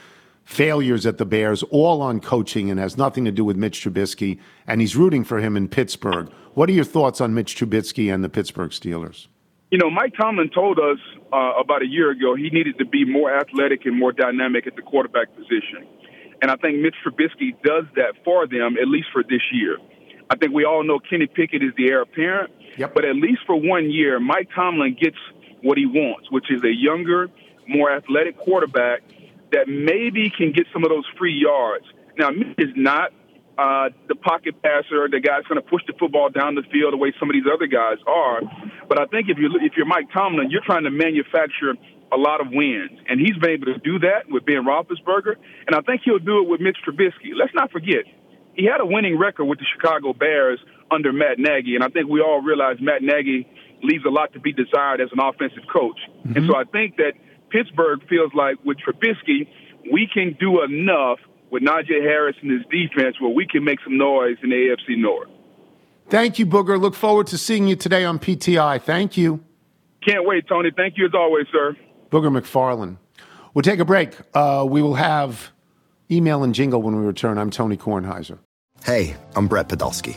failures at the Bears all on coaching and has nothing to do with Mitch Trubisky, and he's rooting for him in Pittsburgh. What are your thoughts on Mitch Trubisky and the Pittsburgh Steelers? You know, Mike Tomlin told us about a year ago he needed to be more athletic and more dynamic at the quarterback position. And I think Mitch Trubisky does that for them, at least for this year. I think we all know Kenny Pickett is the heir apparent. Yep. But at least for 1 year, Mike Tomlin gets what he wants, which is a younger, more athletic quarterback that maybe can get some of those free yards. Now, Mitch is not the pocket passer, the guy's going to push the football down the field the way some of these other guys are. But I think if you're Mike Tomlin, you're trying to manufacture a lot of wins. And he's been able to do that with Ben Roethlisberger. And I think he'll do it with Mitch Trubisky. Let's not forget, he had a winning record with the Chicago Bears under Matt Nagy. And I think we all realize Matt Nagy leaves a lot to be desired as an offensive coach. Mm-hmm. And so I think that Pittsburgh feels like with Trubisky, we can do enough with Najee Harris and his defense where we can make some noise in the AFC North. Thank you, Booger. Look forward to seeing you today on PTI. Thank you. Can't wait, Tony. Thank you as always, sir. Booger McFarlane. We'll take a break. We will have email and jingle when we return. I'm Tony Kornheiser. Hey, I'm Brett Podolsky,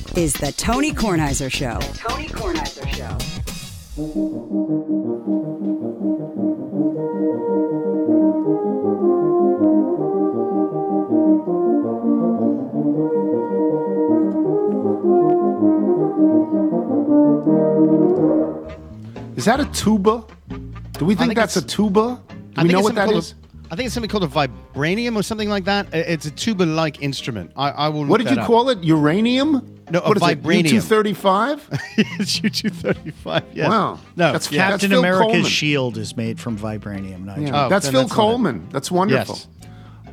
is the Tony Kornheiser Show. The Tony Kornheiser Show. Is that a tuba? Do we think that's a tuba? Do we know what that is? I think it's something called a vibranium or something like that. It's a tuba-like instrument. I will. What did you call it? Uranium? No, a vibranium. U-235? It's U-235. Yes. Wow. No, that's Captain America's shield is made from vibranium. Nigel. Yeah. Oh, that's Phil Coleman. That's wonderful. Yes.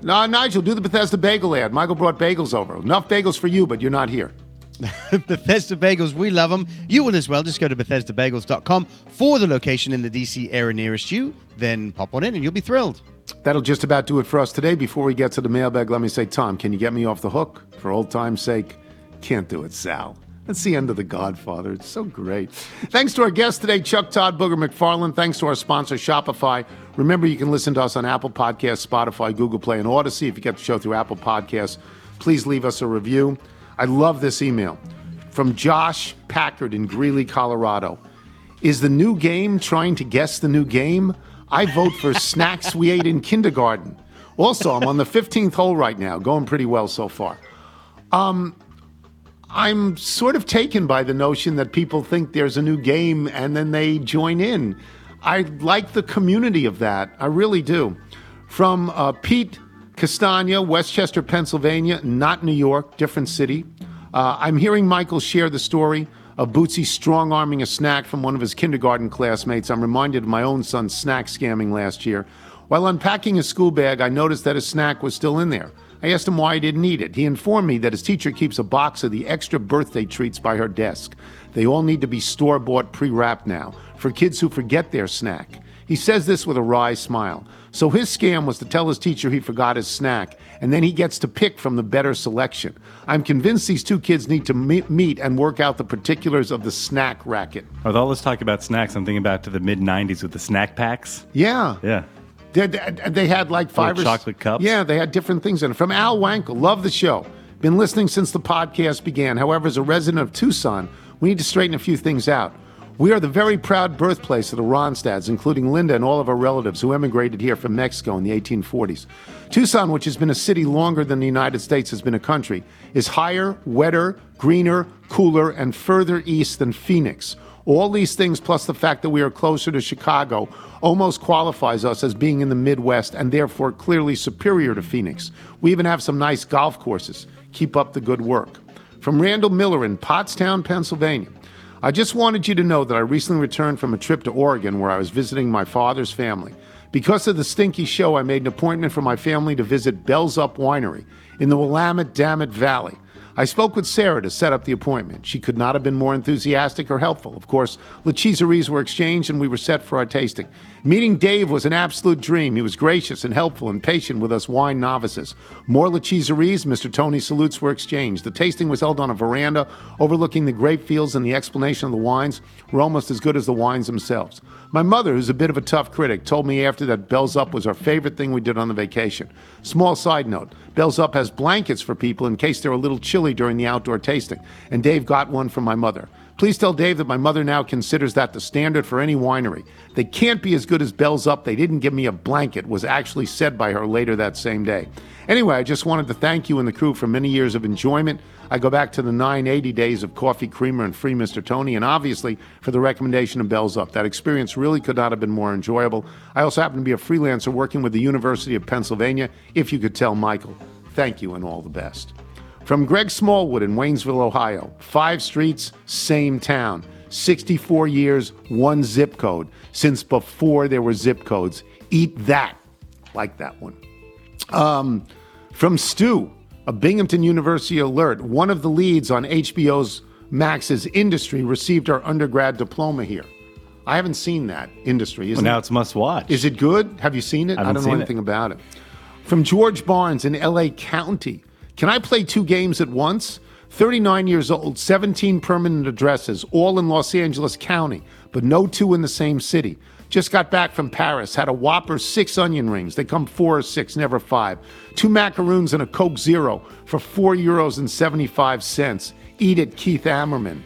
Now, Nigel, do the Bethesda Bagel ad. Michael brought bagels over. Enough bagels for you, but you're not here. Bethesda Bagels, we love them. You will as well. Just go to BethesdaBagels.com for the location in the DC area nearest you. Then pop on in and you'll be thrilled. That'll just about do it for us today. Before we get to the mailbag, let me say, Tom, can you get me off the hook? For old time's sake, can't do it, Sal. That's the end of The Godfather. It's so great. Thanks to our guest today, Chuck Todd, Booger McFarlane. Thanks to our sponsor, Shopify. Remember, you can listen to us on Apple Podcasts, Spotify, Google Play, and Odyssey. If you get the show through Apple Podcasts, please leave us a review. I love this email from Josh Packard in Greeley, Colorado. Is the new game trying to guess the new game? I vote for snacks we ate in kindergarten. Also, I'm on the 15th hole right now, going pretty well so far. I'm sort of taken by the notion that people think there's a new game and then they join in. I like the community of that. I really do. From Pete Castagna, Westchester, Pennsylvania, not New York, different city. I'm hearing Michael share the story of Bootsy strong-arming a snack from one of his kindergarten classmates. I'm reminded of my own son's snack scamming last year. While unpacking his school bag, I noticed that his snack was still in there. I asked him why he didn't eat it. He informed me that his teacher keeps a box of the extra birthday treats by her desk. They all need to be store-bought pre-wrapped now for kids who forget their snack. He says this with a wry smile. So his scam was to tell his teacher he forgot his snack, and then he gets to pick from the better selection. I'm convinced these two kids need to meet and work out the particulars of the snack racket. With all this talk about snacks, I'm thinking back to the mid-'90s with the snack packs. Yeah. They had like five or chocolate cups. Yeah, they had different things in it. From Al Wankel, love the show. Been listening since the podcast began. However, as a resident of Tucson, we need to straighten a few things out. We are the very proud birthplace of the Ronstads, including Linda and all of our relatives who emigrated here from Mexico in the 1840s. Tucson, which has been a city longer than the United States has been a country, is higher, wetter, greener, cooler, and further east than Phoenix. All these things, plus the fact that we are closer to Chicago, almost qualifies us as being in the Midwest and therefore clearly superior to Phoenix. We even have some nice golf courses. Keep up the good work. From Randall Miller in Pottstown, Pennsylvania. I just wanted you to know that I recently returned from a trip to Oregon where I was visiting my father's family. Because of the stinky show, I made an appointment for my family to visit Bell's Up Winery in the Willamette-Dammit Valley. I spoke with Sarah to set up the appointment. She could not have been more enthusiastic or helpful. Of course, La Chéseries were exchanged and we were set for our tasting. Meeting Dave was an absolute dream. He was gracious and helpful and patient with us wine novices. More La Chéseries, Mr. Tony salutes were exchanged. The tasting was held on a veranda overlooking the grape fields, and the explanation of the wines were almost as good as the wines themselves. My mother, who's a bit of a tough critic, told me after that Bell's Up was our favorite thing we did on the vacation. Small side note, Bell's Up has blankets for people in case they're a little chilly during the outdoor tasting, and Dave got one from my mother. Please tell Dave that my mother now considers that the standard for any winery. They can't be as good as Bell's Up. They didn't give me a blanket, was actually said by her later that same day. Anyway, I just wanted to thank you and the crew for many years of enjoyment. I go back to the 980 days of coffee, creamer, and free Mr. Tony, and obviously for the recommendation of Bell's Up. That experience really could not have been more enjoyable. I also happen to be a freelancer working with the University of Pennsylvania. If you could tell Michael, thank you and all the best. From Greg Smallwood in Waynesville, Ohio, 5 streets, same town, 64 years, 1 zip code, since before there were zip codes. Eat that. Like that one. From Stu, a Binghamton University alert, one of the leads on HBO Max's Industry received our undergrad diploma here. I haven't seen that, Industry. Well, now it's must watch. Is it good? Have you seen it? I don't know anything about it. From George Barnes in LA County. Can I play 2 games at once? 39 years old, 17 permanent addresses, all in Los Angeles County, but no 2 in the same city. Just got back from Paris, had a Whopper, 6 onion rings. They come 4 or 6, never 5. 2 macaroons and a Coke Zero for €4.75. Eat it, Keith Ammerman.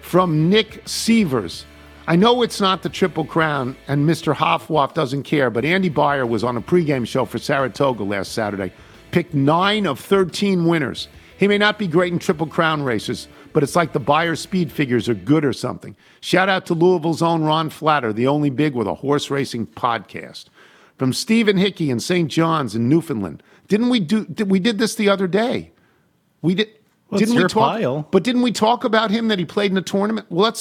From Nick Seavers. I know it's not the Triple Crown, and Mr. Hoffwaff doesn't care, but Andy Byer was on a pregame show for Saratoga last Saturday. Picked 9 of 13 winners. He may not be great in Triple Crown races, but it's like the Buyer speed figures are good or something. Shout out to Louisville's own Ron Flatter, the only big with a horse racing podcast. From Stephen Hickey in St. John's in Newfoundland. We did this the other day. We did. Well, didn't we talk? Pile. But didn't we talk about him that he played in a tournament? Well,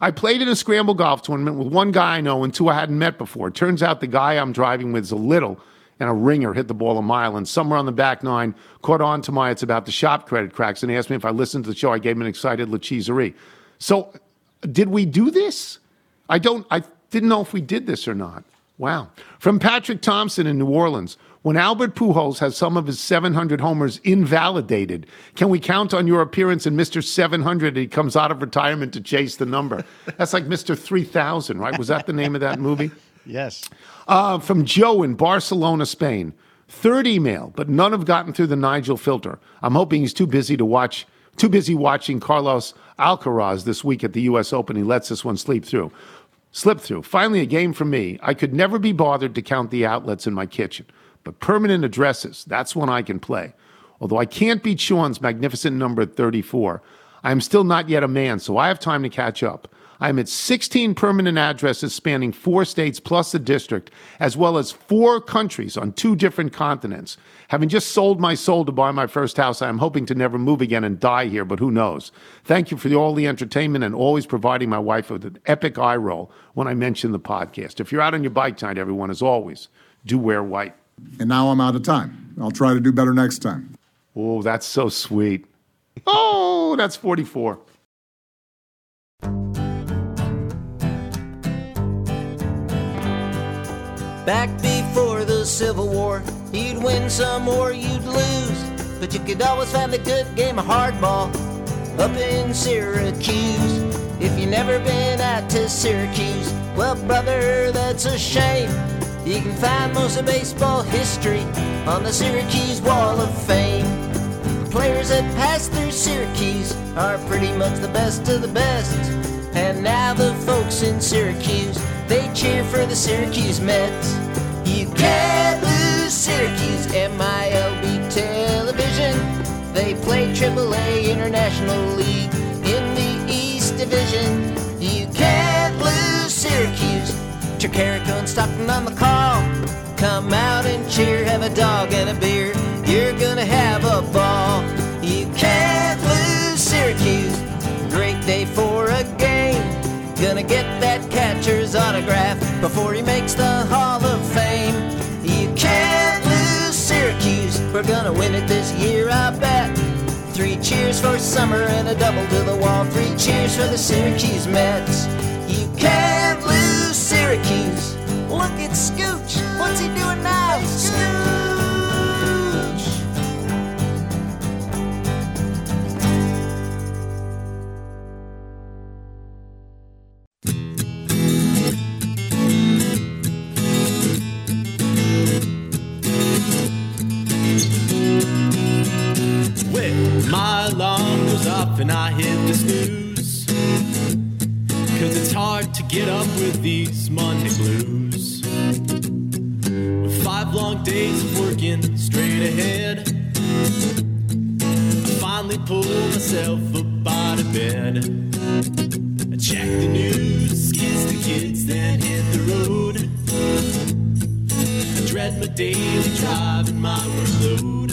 I played in a scramble golf tournament with 1 guy I know and 2 I hadn't met before. It turns out the guy I'm driving with is a little. And a ringer hit the ball a mile, and somewhere on the back 9 caught on to my "it's about the shop credit" cracks and asked me if I listened to the show. I gave him an excited La Chéserie. So, did we do this? I didn't know if we did this or not. Wow. From Patrick Thompson in New Orleans. When Albert Pujols has some of his 700 homers invalidated, can we count on your appearance in Mr. 700 and he comes out of retirement to chase the number? That's like Mr. 3000, right? Was that the name of that movie? Yes. From Joe in Barcelona, Spain. Third email, but none have gotten through the Nigel filter. I'm hoping he's too busy to watch Too busy watching Carlos Alcaraz this week at the U.S. Open. He lets this one slip through. Finally, a game for me. I could never be bothered to count the outlets in my kitchen, but permanent addresses, that's one I can play. Although I can't beat Sean's magnificent number at 34, I'm still not yet a man, so I have time to catch up. I'm at 16 permanent addresses spanning 4 states plus the district, as well as 4 countries on 2 different continents. Having just sold my soul to buy my first house, I am hoping to never move again and die here, but who knows? Thank you for all the entertainment and always providing my wife with an epic eye roll when I mention the podcast. If you're out on your bike tonight, everyone, as always, do wear white. And now I'm out of time. I'll try to do better next time. Oh, that's so sweet. Oh, that's 44. Back before the Civil War, you'd win some or you'd lose, but you could always find a good game of hardball up in Syracuse. If you've never been out to Syracuse, well, brother, that's a shame. You can find most of baseball history on the Syracuse Wall of Fame. The players that pass through Syracuse are pretty much the best of the best. And now the folks in Syracuse, they cheer for the Syracuse Mets. You can't lose Syracuse, MILB Television. They play AAA International League in the East Division. You can't lose Syracuse. Tricarico and Stockton on the call. Come out and cheer, have a dog and a beer. You're gonna have a ball. You can't lose Syracuse. Great day for a game. Gonna get that catcher's autograph before he makes the Hall of Fame. You can't lose Syracuse. We're gonna win it this year, I bet. 3 cheers for summer and a double to the wall. 3 cheers for the Syracuse Mets. You can't lose Syracuse. Look at Scooch. What's he doing now? Scooch! Well, my alarm goes off and I hit the snooze. Cause it's hard to get up with these Monday blues. With 5 long days of working straight ahead, I finally pulled myself up out of bed. I checked the news, kiss the kids, then hit the road. I dread my daily drive and my workload.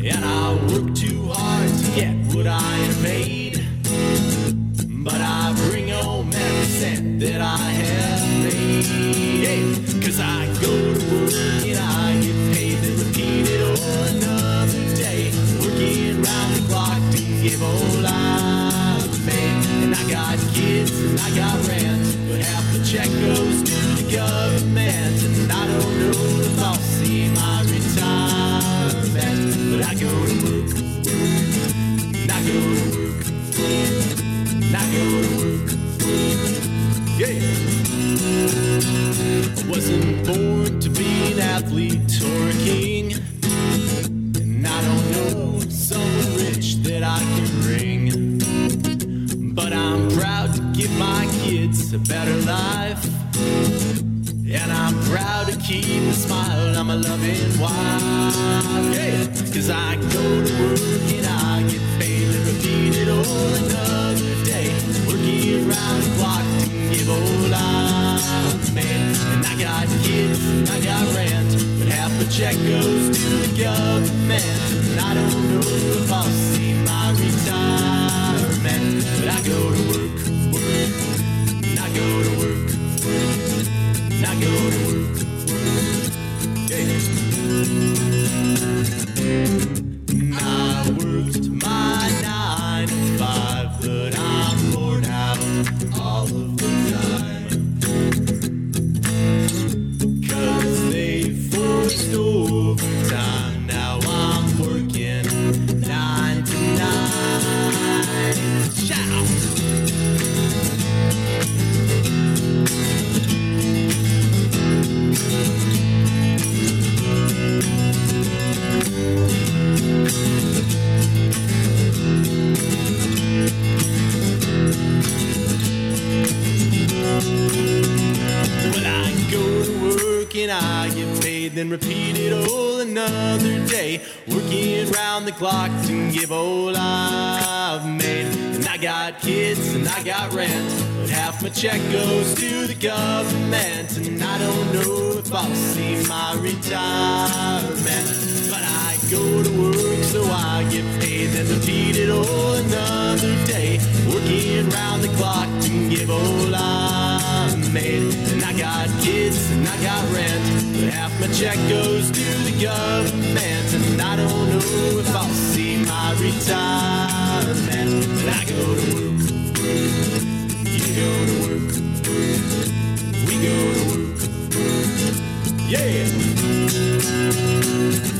And I work too hard to get what I am made. But I bring home every cent that I have made. Cause I go to work and I get paid to repeat it all another day. Working round the clock to give all I've made. And I got kids and I got rent, but half the check goes to the government. And I don't know if I'll see my retirement. But I go to work, and I go to work. I go to work, yeah. I wasn't born to be an athlete or a king, and I don't know someone rich that I can bring. But I'm proud to give my kids a better life, and I'm proud to keep a smile on my loving wife, yeah. Cause I go to work and I get paid and repeat it all another day. Working around the clock to give all I've made. And I got kids, and I got rent, but half the check goes to the government. And I don't know if I'll see my retirement. But I go to work, work, and I go to work, work, and I go to work, work, yeah. I work. clocks and give all I've made. And I got kids and I got rent, but half my check goes to the government. And I don't know if I'll see my retirement, but I go to work so I get paid. Then repeat it all another day, working round the clock to give all I've made. And I got kids and I got rent, but half my check goes to the government. And I don't know if I'll see my retirement. But I go to work, you go to work, we go to work, yeah.